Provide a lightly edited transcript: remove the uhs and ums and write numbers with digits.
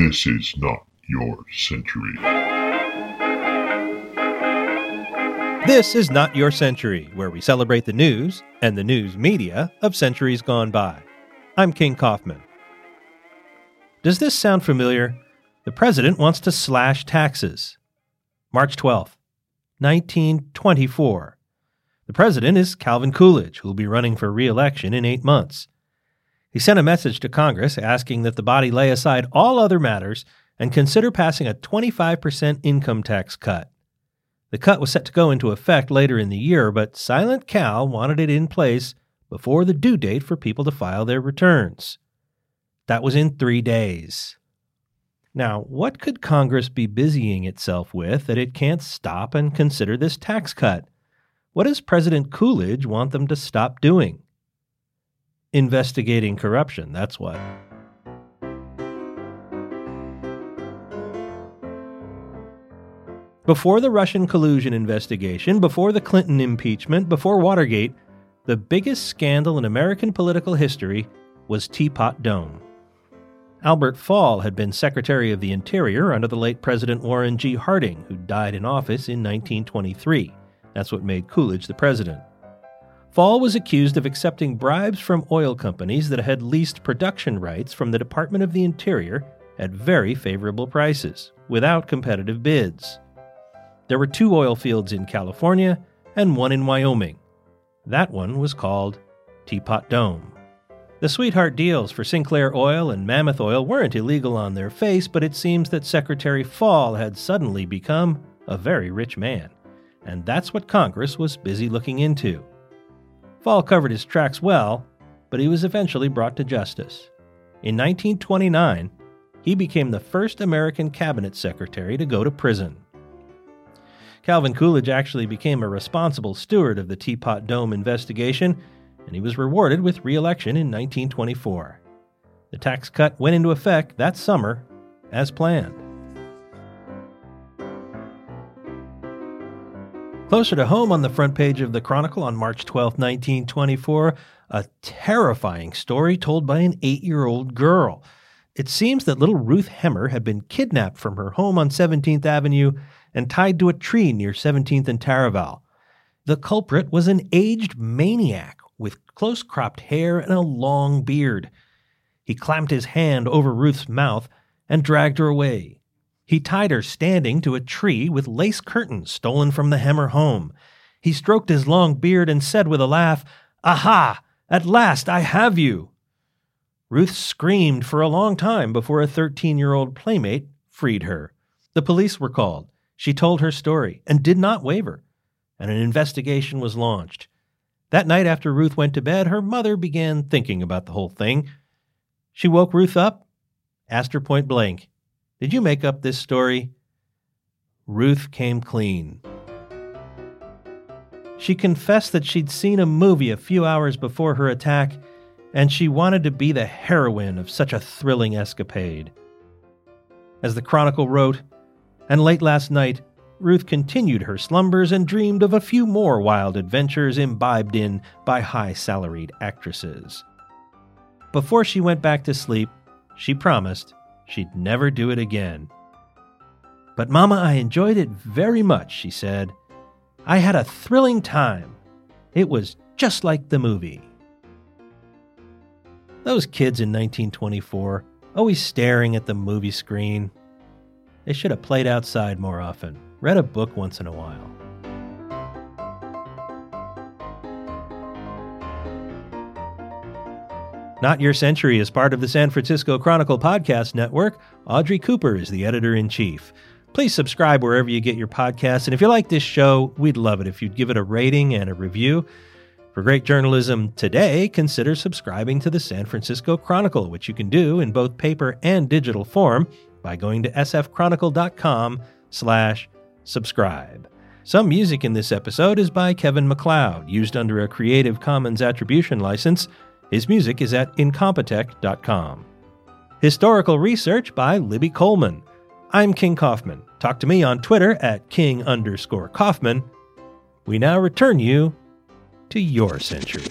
This is Not Your Century. This is Not Your Century, where we celebrate the news and the news media of centuries gone by. I'm King Kaufman. Does this sound familiar? The president wants to slash taxes. March 12th, 1924. The president is Calvin Coolidge, who will be running for re-election in 8 months. He sent a message to Congress asking that the body lay aside all other matters and consider passing a 25% income tax cut. The cut was set to go into effect later in the year, but Silent Cal wanted it in place before the due date for people to file their returns. That was in 3 days. Now, what could Congress be busying itself with that it can't stop and consider this tax cut? What does President Coolidge want them to stop doing? Investigating corruption, that's what. Before the Russian collusion investigation, before the Clinton impeachment, before Watergate, the biggest scandal in American political history was Teapot Dome. Albert Fall had been Secretary of the Interior under the late President Warren G. Harding, who died in office in 1923. That's what made Coolidge the president. Fall was accused of accepting bribes from oil companies that had leased production rights from the Department of the Interior at very favorable prices, without competitive bids. There were 2 oil fields in California and 1 in Wyoming. That one was called Teapot Dome. The sweetheart deals for Sinclair Oil and Mammoth Oil weren't illegal on their face, but it seems that Secretary Fall had suddenly become a very rich man. And that's what Congress was busy looking into. Fall covered his tracks well, but he was eventually brought to justice. In 1929, he became the first American cabinet secretary to go to prison. Calvin Coolidge actually became a responsible steward of the Teapot Dome investigation, and he was rewarded with re-election in 1924. The tax cut went into effect that summer, as planned. Closer to home on the front page of the Chronicle on March 12, 1924, a terrifying story told by an 8-year-old girl. It seems that little Ruth Hammer had been kidnapped from her home on 17th Avenue and tied to a tree near 17th and Taraval. The culprit was an aged maniac with close-cropped hair and a long beard. He clamped his hand over Ruth's mouth and dragged her away. He tied her standing to a tree with lace curtains stolen from the Hammer home. He stroked his long beard and said with a laugh, "Aha! At last I have you!" Ruth screamed for a long time before a 13-year-old playmate freed her. The police were called. She told her story and did not waver, and an investigation was launched. That night after Ruth went to bed, her mother began thinking about the whole thing. She woke Ruth up, asked her point blank, "Did you make up this story?" Ruth came clean. She confessed that she'd seen a movie a few hours before her attack, and she wanted to be the heroine of such a thrilling escapade. As the Chronicle wrote, "And late last night, Ruth continued her slumbers and dreamed of a few more wild adventures imbibed in by high-salaried actresses. Before she went back to sleep, she promised she'd never do it again. But Mama, I enjoyed it very much," she said. "I had a thrilling time. It was just like the movie." Those kids in 1924, always staring at the movie screen. They should have played outside more often. Read a book once in a while. Not Your Century is part of the San Francisco Chronicle Podcast Network. Audrey Cooper is the editor-in-chief. Please subscribe wherever you get your podcasts. And if you like this show, we'd love it if you'd give it a rating and a review. For great journalism today, consider subscribing to the San Francisco Chronicle, which you can do in both paper and digital form by going to sfchronicle.com/subscribe. Some music in this episode is by Kevin MacLeod, used under a Creative Commons Attribution license. His music is at incompetech.com. Historical research by Libby Coleman. I'm King Kaufman. Talk to me on Twitter at King_Kaufman. We now return you to your century.